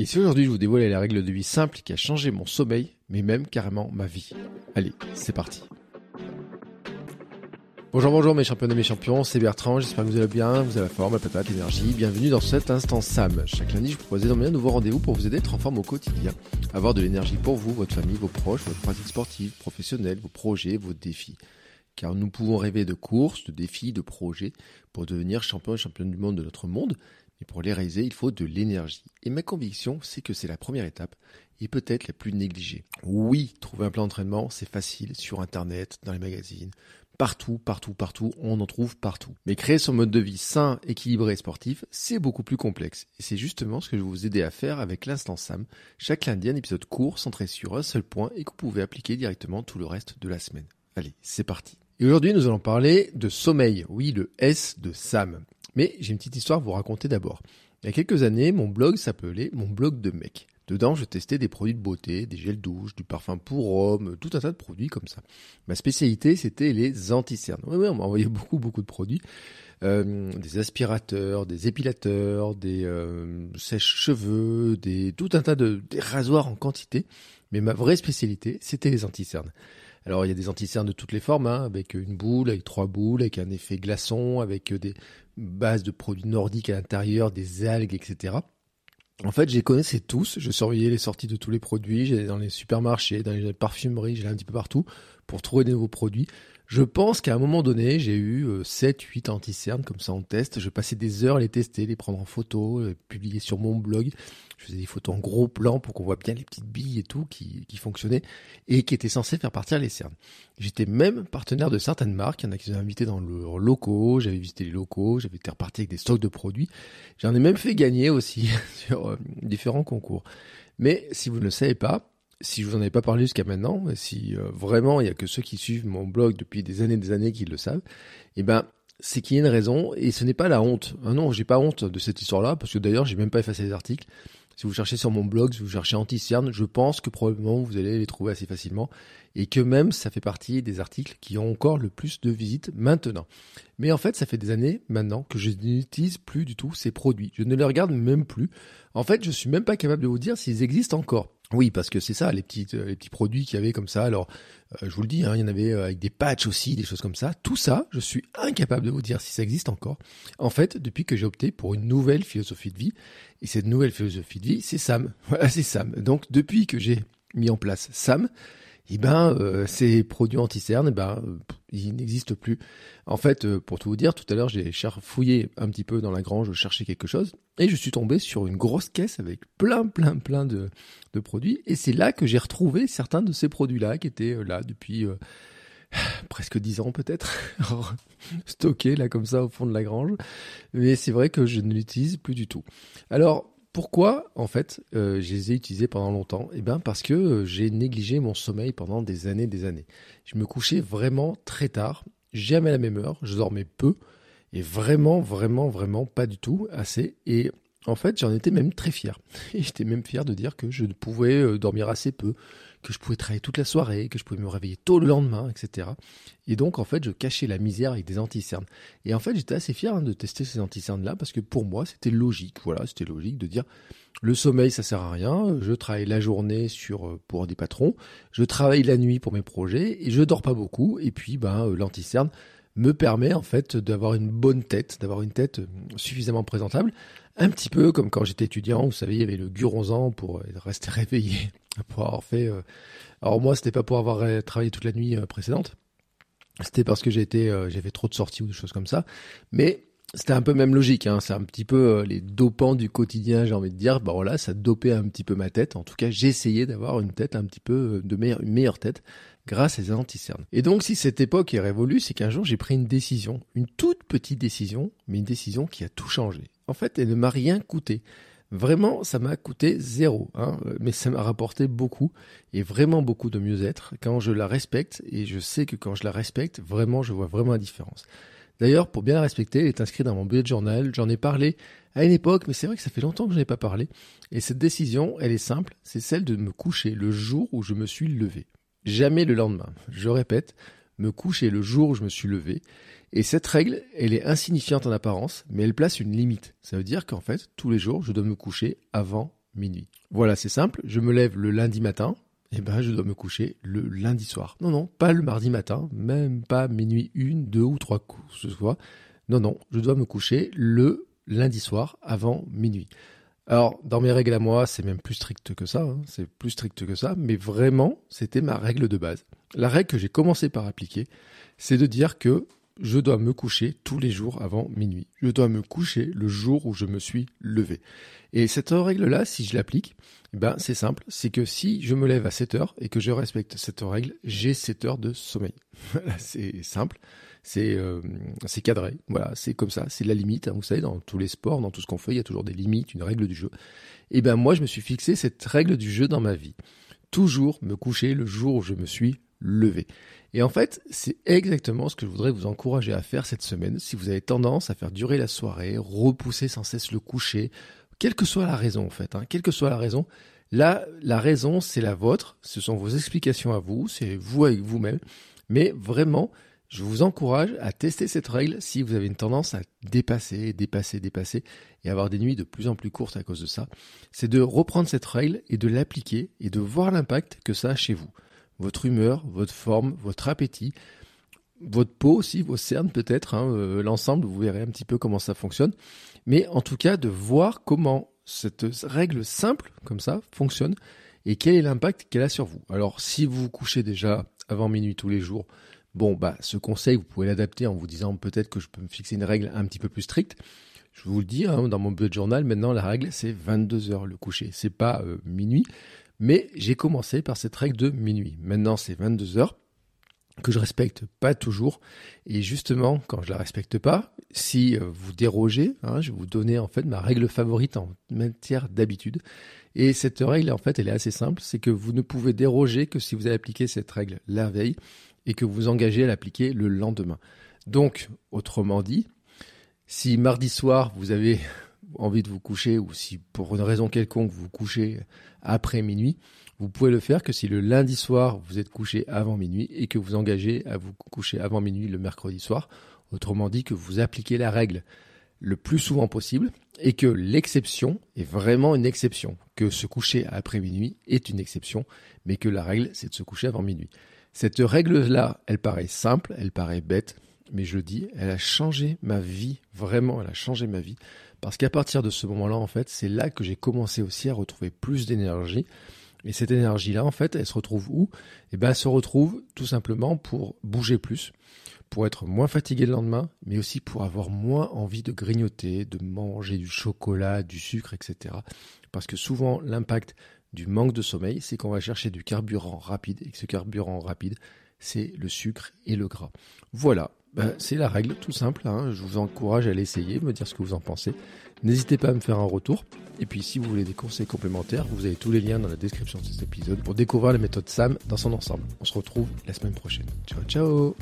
Et si aujourd'hui je vous dévoilais la règle de vie simple qui a changé mon sommeil, mais même carrément ma vie? Allez, c'est parti. Bonjour, bonjour mes champions et mes champions, c'est Bertrand, j'espère que vous allez bien, vous avez la forme, la patate, l'énergie, bienvenue dans cet instant Sam. Chaque lundi, je vous propose désormais un nouveau rendez-vous pour vous aider à être en forme au quotidien, avoir de l'énergie pour vous, votre famille, vos proches, votre pratique sportive, professionnelle, vos projets, vos défis. Car nous pouvons rêver de courses, de défis, de projets pour devenir champions et championnes du monde de notre monde, mais pour les réaliser, il faut de l'énergie. Et ma conviction, c'est que c'est la première étape et peut-être la plus négligée. Oui, trouver un plan d'entraînement, c'est facile sur Internet, dans les magazines. Partout, on en trouve partout. Mais créer son mode de vie sain, équilibré et sportif, c'est beaucoup plus complexe. Et c'est justement ce que je vais vous aider à faire avec l'Instant Sam. Chaque lundi, un épisode court, centré sur un seul point et que vous pouvez appliquer directement tout le reste de la semaine. Allez, c'est parti. Et aujourd'hui, nous allons parler de sommeil. Oui, le S de Sam. Mais j'ai une petite histoire à vous raconter d'abord. Il y a quelques années, mon blog s'appelait Mon blog de mec. Dedans, je testais des produits de beauté, des gels douche, du parfum pour homme, tout un tas de produits comme ça. Ma spécialité, c'était les anti-cernes. Oui, on m'a envoyé beaucoup de produits. Des aspirateurs, des épilateurs, des sèche-cheveux, tout un tas des rasoirs en quantité. Mais ma vraie spécialité, c'était les anti-cernes. Alors, il y a des anti-cernes de toutes les formes, hein, avec une boule, avec trois boules, avec un effet glaçon, avec des bases de produits nordiques à l'intérieur, des algues, etc. En fait, je les connaissais tous, je surveillais les sorties de tous les produits, j'allais dans les supermarchés, dans les parfumeries, j'allais un petit peu partout pour trouver des nouveaux produits. Je pense qu'à un moment donné, j'ai eu 7-8 anti-cernes comme ça en test. Je passais des heures à les tester, les prendre en photo, les publier sur mon blog. Je faisais des photos en gros plan pour qu'on voit bien les petites billes et tout qui fonctionnaient et qui étaient censées faire partir les cernes. J'étais même partenaire de certaines marques. Il y en a qui m'ont invité dans leurs locaux. J'avais visité les locaux. J'avais été reparti avec des stocks de produits. J'en ai même fait gagner aussi sur différents concours. Mais si vous ne le savez pas, si je vous en avais pas parlé jusqu'à maintenant, si vraiment il y a que ceux qui suivent mon blog depuis des années qui le savent, eh ben c'est qu'il y a une raison et ce n'est pas la honte. Ah non, j'ai pas honte de cette histoire-là parce que d'ailleurs j'ai même pas effacé les articles. Si vous cherchez sur mon blog, si vous cherchez anti-cernes, je pense que probablement vous allez les trouver assez facilement et que même ça fait partie des articles qui ont encore le plus de visites maintenant. Mais en fait, ça fait des années maintenant que je n'utilise plus du tout ces produits. Je ne les regarde même plus. En fait, je suis même pas capable de vous dire s'ils existent encore. Oui, parce que c'est ça, les petits produits qu'il y avait comme ça. Alors, je vous le dis, hein, il y en avait avec des patchs aussi, des choses comme ça. Tout ça, je suis incapable de vous dire si ça existe encore. En fait, depuis que j'ai opté pour une nouvelle philosophie de vie, et cette nouvelle philosophie de vie, c'est Sam. Voilà, c'est Sam. Donc, depuis que j'ai mis en place Sam, eh ben, ces produits anti-cernes, eh ben, ils n'existent plus. En fait, pour tout vous dire, tout à l'heure, j'ai fouillé un petit peu dans la grange, je cherchais quelque chose, et je suis tombé sur une grosse caisse avec plein de produits, et c'est là que j'ai retrouvé certains de ces produits-là, qui étaient là depuis presque 10 ans peut-être, stockés là comme ça au fond de la grange. Mais c'est vrai que je ne l'utilise plus du tout. Alors, pourquoi, en fait, je les ai utilisés pendant longtemps? Eh bien, parce que j'ai négligé mon sommeil pendant des années. Je me couchais vraiment très tard, jamais à la même heure, je dormais peu, et vraiment pas du tout assez. Et en fait, j'en étais même très fier. Et j'étais même fier de dire que je pouvais dormir assez peu, que je pouvais travailler toute la soirée, que je pouvais me réveiller tôt le lendemain, etc. Et donc, en fait, je cachais la misère avec des anti-cernes. Et en fait, j'étais assez fier de tester ces anti-cernes-là parce que pour moi, c'était logique. Voilà, c'était logique de dire le sommeil, ça sert à rien. Je travaille la journée pour des patrons. Je travaille la nuit pour mes projets et je dors pas beaucoup. Et puis, l'anti-cerne me permet, en fait, d'avoir une bonne tête, d'avoir une tête suffisamment présentable. Un petit peu comme quand j'étais étudiant, vous savez, il y avait le Guronzan pour rester réveillé. Pour avoir fait, alors moi, c'était pas pour avoir travaillé toute la nuit précédente. C'était parce que j'avais trop de sorties ou des choses comme ça. Mais c'était un peu même logique, hein. C'est un petit peu les dopants du quotidien, j'ai envie de dire. Bon là, ça dopait un petit peu ma tête. En tout cas, j'essayais d'avoir une tête un petit peu une meilleure tête grâce à ces anti-cernes. Et donc, si cette époque est révolue, c'est qu'un jour, j'ai pris une décision, une toute petite décision, mais une décision qui a tout changé. En fait, elle ne m'a rien coûté. Vraiment, ça m'a coûté zéro, hein, mais ça m'a rapporté beaucoup et vraiment beaucoup de mieux-être quand je la respecte et je sais que quand je la respecte, vraiment, je vois vraiment la différence. D'ailleurs, pour bien la respecter, elle est inscrite dans mon bullet journal. J'en ai parlé à une époque, mais c'est vrai que ça fait longtemps que je n'en ai pas parlé. Et cette décision, elle est simple, c'est celle de me coucher le jour où je me suis levé. Jamais le lendemain. Je répète, me coucher le jour où je me suis levé. Et cette règle, elle est insignifiante en apparence, mais elle place une limite. Ça veut dire qu'en fait, tous les jours, je dois me coucher avant minuit. Voilà, c'est simple, je me lève le lundi matin, et ben je dois me coucher le lundi soir. Non, non, pas le mardi matin, même pas minuit 1, 2 ou 3 coups, ce soit. Non, non, je dois me coucher le lundi soir avant minuit. Alors, dans mes règles à moi, c'est même plus strict que ça, hein, c'est plus strict que ça, mais vraiment, c'était ma règle de base. La règle que j'ai commencé par appliquer, c'est de dire que je dois me coucher tous les jours avant minuit. Je dois me coucher le jour où je me suis levé. Et cette règle-là, si je l'applique, ben c'est simple, c'est que si je me lève à 7 heures et que je respecte cette règle, j'ai 7 heures de sommeil. Voilà, c'est simple. C'est cadré, voilà, c'est comme ça, c'est la limite, hein, vous savez, dans tous les sports, dans tout ce qu'on fait, il y a toujours des limites, une règle du jeu. Et ben moi, je me suis fixé cette règle du jeu dans ma vie. Toujours me coucher le jour où je me suis levé. Et en fait, c'est exactement ce que je voudrais vous encourager à faire cette semaine, si vous avez tendance à faire durer la soirée, repousser sans cesse le coucher, quelle que soit la raison en fait, hein, quelle que soit la raison. Là, la raison, c'est la vôtre, ce sont vos explications à vous, c'est vous avec vous-même, mais vraiment, je vous encourage à tester cette règle si vous avez une tendance à dépasser et avoir des nuits de plus en plus courtes à cause de ça. C'est de reprendre cette règle et de l'appliquer et de voir l'impact que ça a chez vous. Votre humeur, votre forme, votre appétit, votre peau aussi, vos cernes peut-être, hein, l'ensemble, vous verrez un petit peu comment ça fonctionne. Mais en tout cas, de voir comment cette règle simple comme ça fonctionne et quel est l'impact qu'elle a sur vous. Alors, si vous vous couchez déjà avant minuit tous les jours, bon, bah, ce conseil, vous pouvez l'adapter en vous disant peut-être que je peux me fixer une règle un petit peu plus stricte. Je vous le dis, hein, dans mon bullet journal, maintenant, la règle, c'est 22 heures le coucher. C'est pas minuit, mais j'ai commencé par cette règle de minuit. Maintenant, c'est 22 heures que je respecte pas toujours. Et justement, quand je la respecte pas, si vous dérogez, hein, je vais vous donner en fait ma règle favorite en matière d'habitude. Et cette règle, en fait, elle est assez simple. C'est que vous ne pouvez déroger que si vous avez appliqué cette règle la veille et que vous vous engagez à l'appliquer le lendemain. Donc, autrement dit, si mardi soir, vous avez envie de vous coucher ou si pour une raison quelconque, vous vous couchez après minuit, vous pouvez le faire que si le lundi soir, vous êtes couché avant minuit et que vous vous engagez à vous coucher avant minuit le mercredi soir. Autrement dit, que vous appliquez la règle le plus souvent possible et que l'exception est vraiment une exception, que se coucher après minuit est une exception, mais que la règle, c'est de se coucher avant minuit. Cette règle-là, elle paraît simple, elle paraît bête, mais je le dis, elle a changé ma vie, vraiment, elle a changé ma vie, parce qu'à partir de ce moment-là, en fait, c'est là que j'ai commencé aussi à retrouver plus d'énergie, et cette énergie-là, en fait, elle se retrouve où ? Eh ben, elle se retrouve tout simplement pour bouger plus, pour être moins fatigué le lendemain, mais aussi pour avoir moins envie de grignoter, de manger du chocolat, du sucre, etc. Parce que souvent, l'impact du manque de sommeil, c'est qu'on va chercher du carburant rapide, et que ce carburant rapide, c'est le sucre et le gras. Voilà, ben, c'est la règle, tout simple, hein. Je vous encourage à l'essayer, me dire ce que vous en pensez. N'hésitez pas à me faire un retour. Et puis, si vous voulez des conseils complémentaires, vous avez tous les liens dans la description de cet épisode pour découvrir la méthode SAM dans son ensemble. On se retrouve la semaine prochaine. Ciao, ciao!